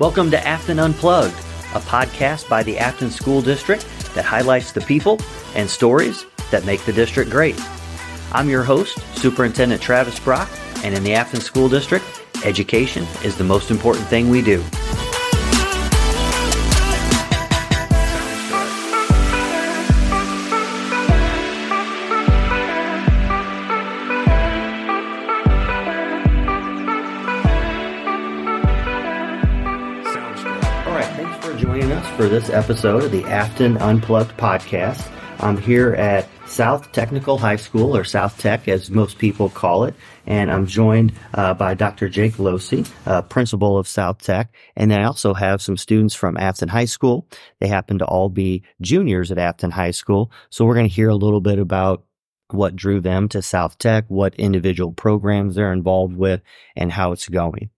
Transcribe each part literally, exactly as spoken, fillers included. Welcome to Affton Unplugged, a podcast by the Affton School District that highlights the people and stories that make the district great. I'm your host, Superintendent Travis Bracht, and in the Affton School District, education is the most important thing we do. For this episode of the Affton Unplugged podcast. I'm here at South Technical High School, or South Tech as most people call it, and I'm joined uh, by Doctor Jake Lohse, uh, principal of South Tech, and then I also have some students from Affton High School. They happen to all be juniors at Affton High School, so we're going to hear a little bit about what drew them to South Tech, what individual programs they're involved with, and how it's going.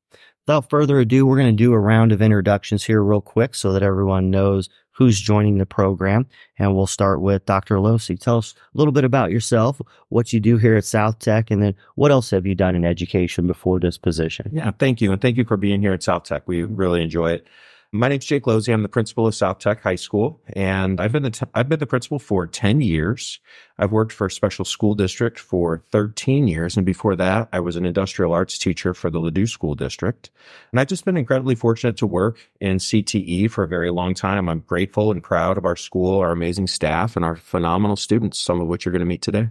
Without further ado, we're going to do a round of introductions here real quick so that everyone knows who's joining the program. And we'll start with Doctor Lohse. Tell us a little bit about yourself, what you do here at South Tech, and then what else have you done in education before this position? Yeah, thank you. And thank you for being here at South Tech. We really enjoy it. My name's Jake Lohse. I'm the principal of South Tech High School, and I've been the t- I've been the principal for ten years. I've worked for a special school district for thirteen years, and before that, I was an industrial arts teacher for the Ledoux School District. And I've just been incredibly fortunate to work in C T E for a very long time. I'm grateful and proud of our school, our amazing staff, and our phenomenal students, some of which you're going to meet today.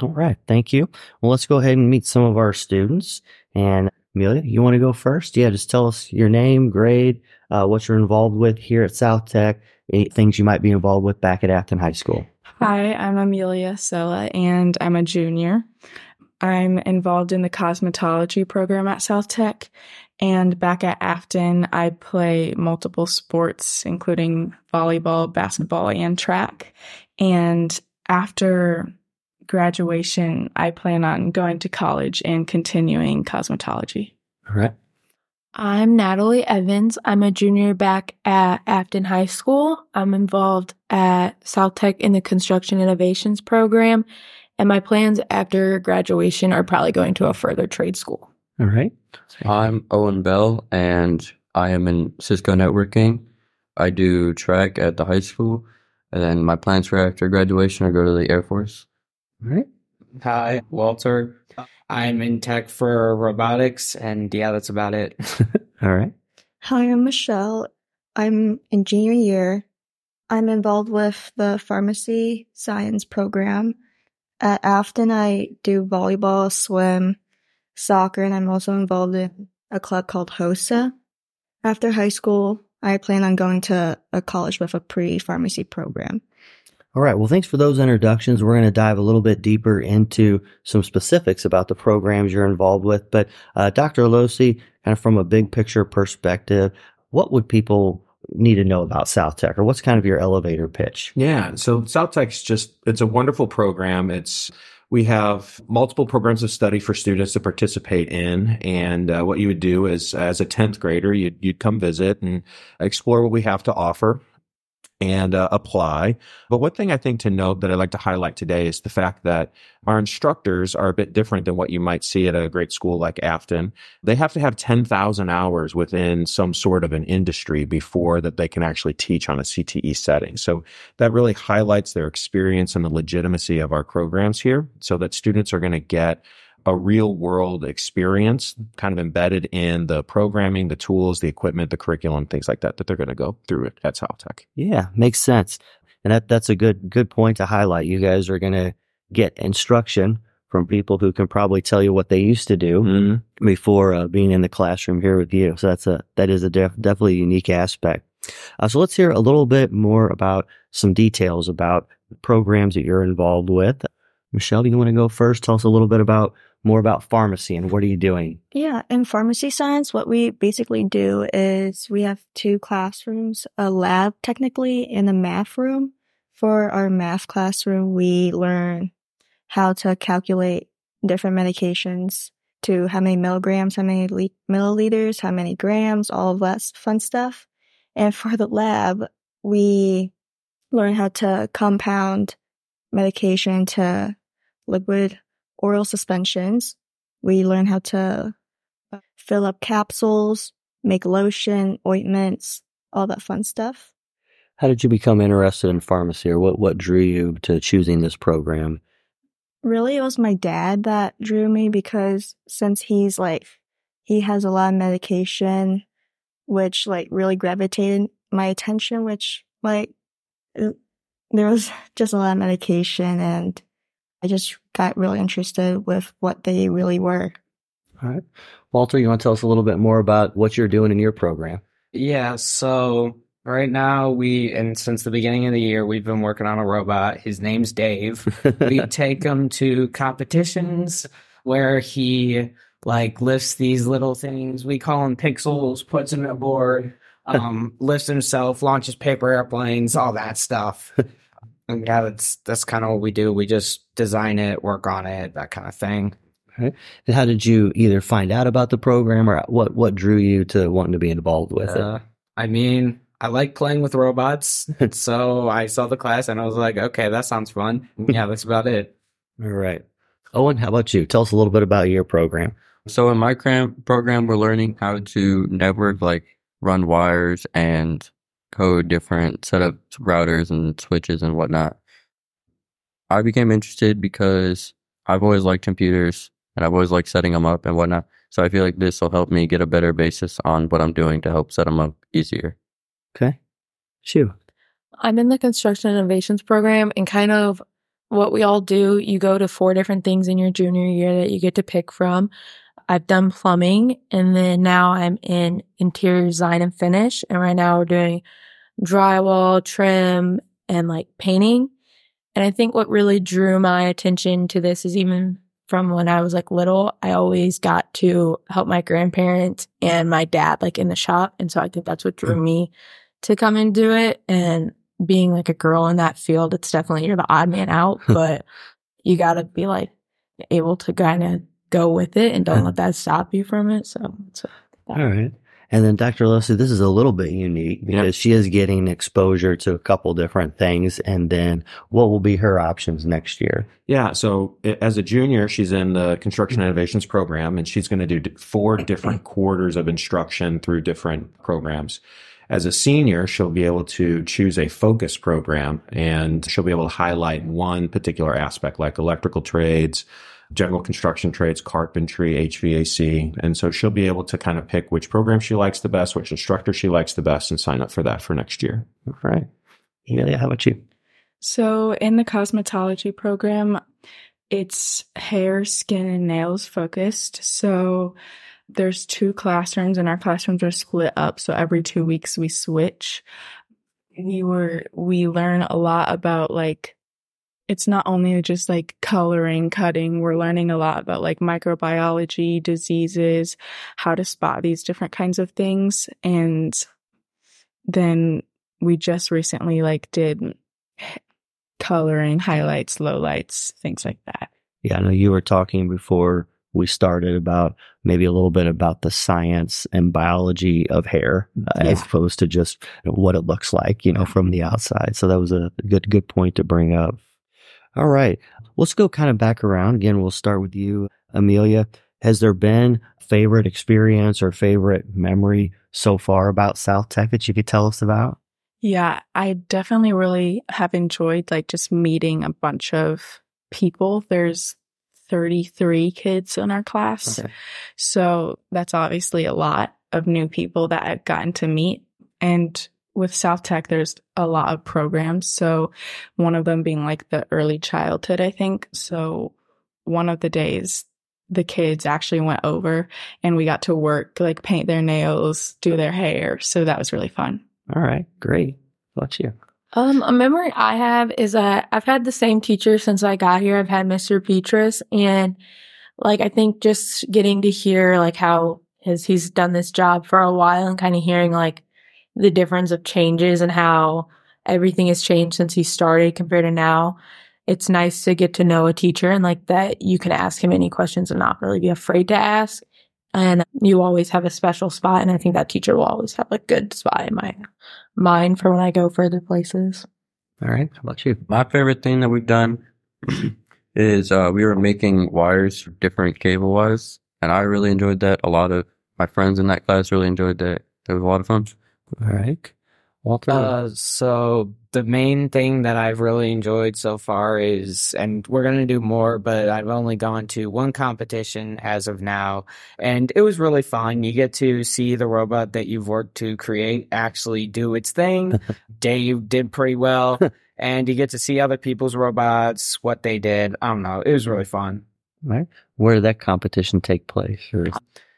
All right, thank you. Well, let's go ahead and meet some of our students. And Amelia, you want to go first? Yeah, just tell us your name, grade, uh, what you're involved with here at South Tech, things you might be involved with back at Affton High School. Hi, I'm Amelia Sella, and I'm a junior. I'm involved in the cosmetology program at South Tech, and back at Affton, I play multiple sports, including volleyball, basketball, and track. And after graduation, I plan on going to college and continuing cosmetology. All right. I'm Natalie Evans. I'm a junior back at Affton High School. I'm involved at South Tech in the Construction Innovations program, and my plans after graduation are probably going to a further trade school. All right. I'm Owen Bell, and I am in Cisco Networking. I do track at the high school, and then my plans for after graduation are go to the Air Force. All right. Hi, Walter. I'm in tech for robotics, and yeah, that's about it. All right. Hi, I'm Michelle. I'm in junior year. I'm involved with the Pharmacy Science program. At Affton, I do volleyball, swim, soccer, and I'm also involved in a club called HOSA. After high school, I plan on going to a college with a pre-pharmacy program. All right. Well, thanks for those introductions. We're going to dive a little bit deeper into some specifics about the programs you're involved with. But uh, Doctor Lohse, kind of from a big picture perspective, what would people need to know about South Tech, or what's kind of your elevator pitch? Yeah. So South Tech's just, it's a wonderful program. It's We have multiple programs of study for students to participate in, and uh, what you would do is, as a tenth grader, you'd, you'd come visit and explore what we have to offer and uh, apply. But one thing I think to note that I'd like to highlight today is the fact that our instructors are a bit different than what you might see at a great school like Affton. They have to have ten thousand hours within some sort of an industry before that they can actually teach on a C T E setting. So that really highlights their experience and the legitimacy of our programs here, so that students are going to get a real world experience kind of embedded in the programming, the tools, the equipment, the curriculum, things like that, that they're going to go through it at South Tech. Yeah, makes sense. And that that's a good good point to highlight. You guys are going to get instruction from people who can probably tell you what they used to do mm-hmm. before uh, being in the classroom here with you. So that's a that is a def- definitely unique aspect. Uh, so let's hear a little bit more about some details about the programs that you're involved with. Michelle, do you want to go first? Tell us a little bit about more about pharmacy and what are you doing? Yeah, in pharmacy science, what we basically do is we have two classrooms, a lab technically and a math room. For our math classroom, we learn how to calculate different medications to how many milligrams, how many le- milliliters, how many grams, all of that fun stuff. And for the lab, we learn how to compound medication to liquid oral suspensions. We learn how to fill up capsules. make lotion, ointments, all that fun stuff. How did you become interested in pharmacy, or what, what drew you to choosing this program? Really, it was my dad that drew me, because since he's like, he has a lot of medication, which like really gravitated my attention, which like there was just a lot of medication, and I just got really interested with what they really were. All right. Walter, you want to tell us a little bit more about what you're doing in your program? Yeah, so right now we, and since the beginning of the year, we've been working on a robot. His name's Dave. We take him to competitions where he like lifts these little things. We call them pixels, puts them in a board, um, lifts himself, launches paper airplanes, all that stuff. And yeah, that's, that's kind of what we do. We just design it, work on it, that kind of thing. All right. And how did you either find out about the program, or what, what drew you to wanting to be involved with uh, it? I mean, I like playing with robots. So I saw the class and I was like, okay, that sounds fun. Yeah, that's about it. All right. Owen, how about you? Tell us a little bit about your program. So in my cram- program, we're learning how to network, like run wires and code different, set up routers and switches and whatnot. I became interested because I've always liked computers and I've always liked setting them up and whatnot. So I feel like this will help me get a better basis on what I'm doing to help set them up easier. Okay. Sure. I'm in the Construction Innovations program, and kind of what we all do, you go to four different things in your junior year that you get to pick from. I've done plumbing, and then now I'm in interior design and finish. And right now we're doing drywall, trim, and like painting. And I think what really drew my attention to this is even from when I was like little, I always got to help my grandparents and my dad like in the shop. And so I think that's what drew me to come and do it. And being like a girl in that field, it's definitely, you're the odd man out, but you got to be like able to kind of go with it and don't let that stop you from it. So, so yeah. All right. And then Doctor Lohse, this is a little bit unique because yep. she is getting exposure to a couple different things. And then what will be her options next year? Yeah. So as a junior, she's in the Construction Innovations program, and she's going to do four different quarters of instruction through different programs. As a senior, she'll be able to choose a focus program, and she'll be able to highlight one particular aspect, like electrical trades, general construction trades, carpentry, H V A C. And so she'll be able to kind of pick which program she likes the best, which instructor she likes the best, and sign up for that for next year. All right. Amelia, how about you? So in the cosmetology program, it's hair, skin, and nails focused. So there's two classrooms, and our classrooms are split up. So every two weeks we switch. We were, we learn a lot about like, it's not only just like coloring, cutting. We're learning a lot about like microbiology, diseases, how to spot these different kinds of things. And then we just recently like did coloring, highlights, lowlights, things like that. Yeah, I know you were talking before we started about maybe a little bit about the science and biology of hair uh, yeah. as opposed to just what it looks like, you know, from the outside. So that was a good, good point to bring up. All right. Let's go kind of back around. Again, we'll start with you, Amelia. Has there been favorite experience or favorite memory so far about South Tech that you could tell us about? Yeah, I definitely really have enjoyed like just meeting a bunch of people. There's thirty-three kids in our class. Okay. So that's obviously a lot of new people that I've gotten to meet. And with South Tech, there's a lot of programs. So one of them being like the early childhood, I think. So one of the days the kids actually went over and we got to work, like paint their nails, do their hair. So that was really fun. All right. Great. What's you? Um, a memory I have is that I've had the same teacher since I got here. I've had Mister Petrus, and like, I think just getting to hear like how his, he's done this job for a while, and kind of hearing like the difference of changes and how everything has changed since he started compared to now. It's nice to get to know a teacher, and like that you can ask him any questions and not really be afraid to ask. And you always have a special spot. And I think that teacher will always have a good spot in my mind for when I go further places. All right. How about you? My favorite thing that we've done is uh, we were making wires, different cable wires. And I really enjoyed that. A lot of my friends in that class really enjoyed that. It was a lot of fun. All right. Walter? Uh, so the main thing that I've really enjoyed so far is, and we're going to do more, but I've only gone to one competition as of now, and it was really fun. You get to see the robot that you've worked to create actually do its thing. Dave did pretty well, and you get to see other people's robots, what they did. I don't know. It was really fun. All right. Where did that competition take place? Or...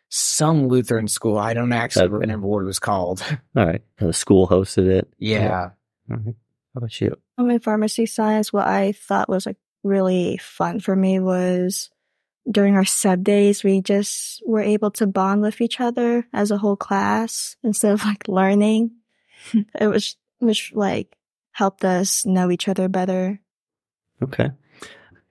Some Lutheran school. I don't actually remember what it was called. All right. The school hosted it. Yeah. yeah. All right. How about you? I'm in pharmacy science. What I thought was like really fun for me was during our sub days, we just were able to bond with each other as a whole class instead of like learning. It was, which like helped us know each other better. Okay.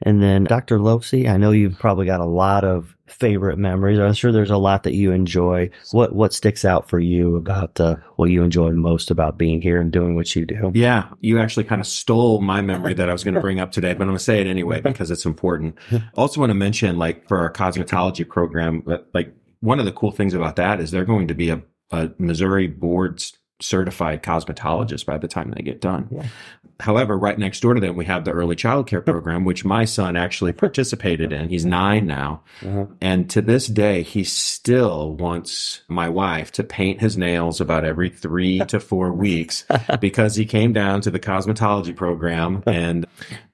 And then Doctor Lohse, I know you've probably got a lot of favorite memories. I'm sure there's a lot that you enjoy. What what sticks out for you about uh, what you enjoyed most about being here and doing what you do? Yeah, you actually kind of stole my memory that I was going to bring up today, but I'm going to say it anyway because it's important. Also want to mention, like, for our cosmetology program, like, one of the cool things about that is they're going to be a, a Missouri board's certified cosmetologist by the time they get done. Yeah. However, right next door to them, we have the early child care program, which my son actually participated in. He's nine now. Uh-huh. And to this day, he still wants my wife to paint his nails about every three to four weeks because he came down to the cosmetology program and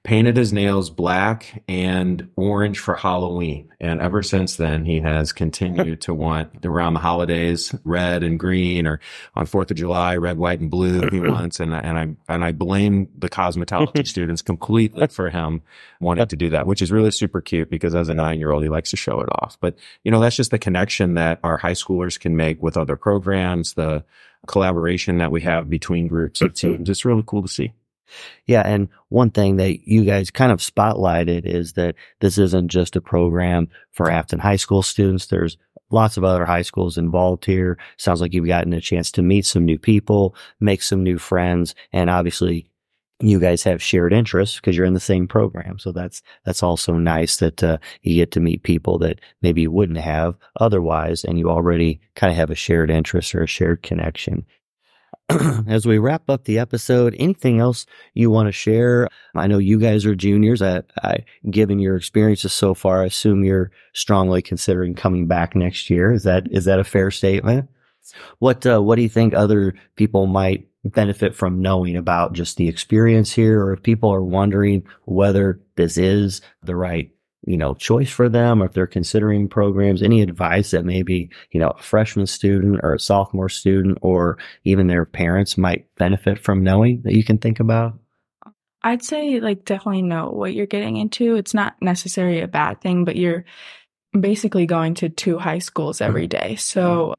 painted his nails black and orange for Halloween. And ever since then, he has continued to want, around the holidays, red and green, or on fourth of July, red, white, and blue he wants. And, and, I, and I blame the cosmetology students completely for him wanting to do that, which is really super cute because as a nine-year-old, he likes to show it off. But, you know, that's just the connection that our high schoolers can make with other programs, the collaboration that we have between groups and teams. It's really cool to see. Yeah, and one thing that you guys kind of spotlighted is that this isn't just a program for Affton High School students. There's lots of other high schools involved here. Sounds like you've gotten a chance to meet some new people, make some new friends, and obviously you guys have shared interests because you're in the same program. So that's that's also nice that uh, you get to meet people that maybe you wouldn't have otherwise, and you already kind of have a shared interest or a shared connection. As we wrap up the episode, anything else you want to share? I know you guys are juniors. I, I, given your experiences so far, I assume you're strongly considering coming back next year. Is that is that a fair statement? What uh, what do you think other people might benefit from knowing about just the experience here, or if people are wondering whether this is the right, you know, choice for them, or if they're considering programs, any advice that maybe, you know, a freshman student or a sophomore student or even their parents might benefit from knowing that you can think about? I'd say, like, definitely know what you're getting into. It's not necessarily a bad thing, but you're basically going to two high schools every day. So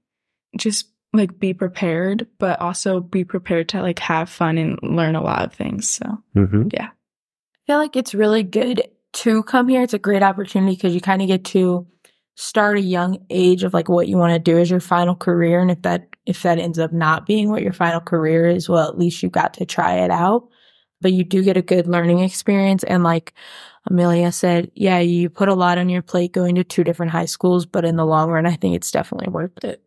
just, like, be prepared, but also be prepared to, like, have fun and learn a lot of things. So, mm-hmm. yeah. I feel like it's really good to come here. It's a great opportunity because you kind of get to start a young age of like what you want to do as your final career. And if that if that ends up not being what your final career is, well, at least you got to try it out. But you do get a good learning experience. And like Amelia said, yeah, you put a lot on your plate going to two different high schools, but in the long run, I think it's definitely worth it.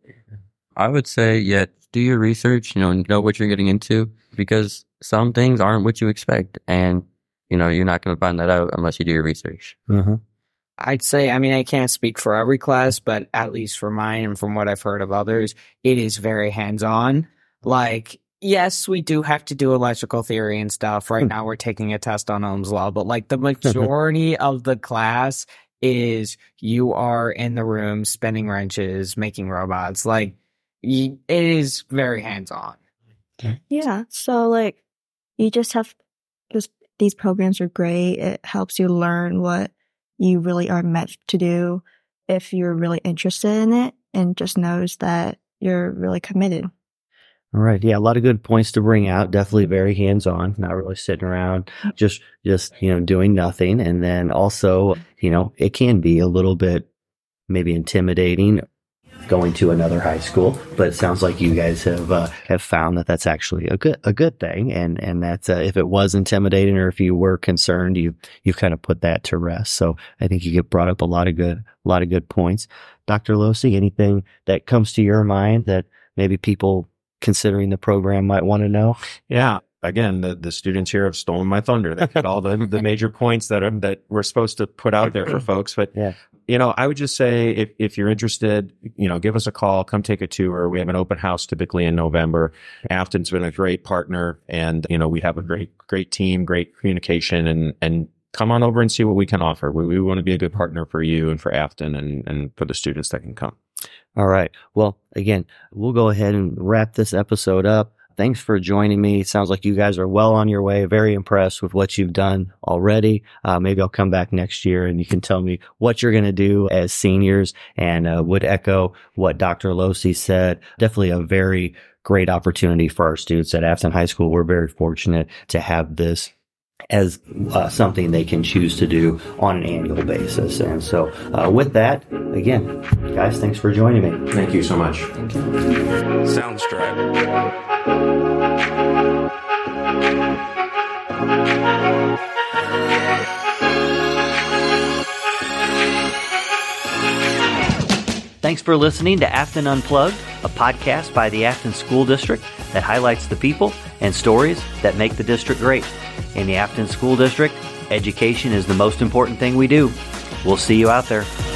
I would say, yeah, do your research, you know, know what you're getting into, because some things aren't what you expect. And you know, you're not going to find that out unless you do your research. Mm-hmm. I'd say, I mean, I can't speak for every class, but at least for mine and from what I've heard of others, it is very hands-on. Like, yes, we do have to do electrical theory and stuff. Right now we're taking a test on Ohm's Law, but like the majority of the class is you are in the room spinning wrenches, making robots. Like, it is very hands-on. Yeah, so like you just have this. These programs are great. It helps you learn what you really are meant to do if you're really interested in it and just knows that you're really committed. All right. Yeah, a lot of good points to bring out. Definitely very hands-on, not really sitting around, just, just you know, doing nothing. And then also, you know, it can be a little bit maybe intimidating. going to another high school, but it sounds like you guys have uh, have found that that's actually a good a good thing, and and that uh, if it was intimidating or if you were concerned, you you've kind of put that to rest. So I think you get brought up a lot of good a lot of good points, Doctor Lohse. Anything that comes to your mind that maybe people considering the program might want to know? Yeah. Again, the, the students here have stolen my thunder. They hit all the, the major points that I'm, that we're supposed to put out there for folks. But, yeah. you know, I would just say if, if you're interested, you know, give us a call, come take a tour. We have an open house typically in November. Affton's been a great partner, and, you know, we have a great, great team, great communication, and, and come on over and see what we can offer. We, we want to be a good partner for you and for Affton and, and for the students that can come. All right. Well, again, we'll go ahead and wrap this episode up. Thanks for joining me. It sounds like you guys are well on your way. Very impressed with what you've done already. Uh, maybe I'll come back next year and you can tell me what you're going to do as seniors, and uh, would echo what Doctor Lohse said. Definitely a very great opportunity for our students at Affton High School. We're very fortunate to have this as uh, something they can choose to do on an annual basis. And so uh, with that, again, guys, thanks for joining me. Thank you so much. Thank you. Soundstripe. Thanks for listening to Affton Unplugged, a podcast by the Affton School District that highlights the people and stories that make the district great. In the Affton School District, education is the most important thing we do. We'll see you out there.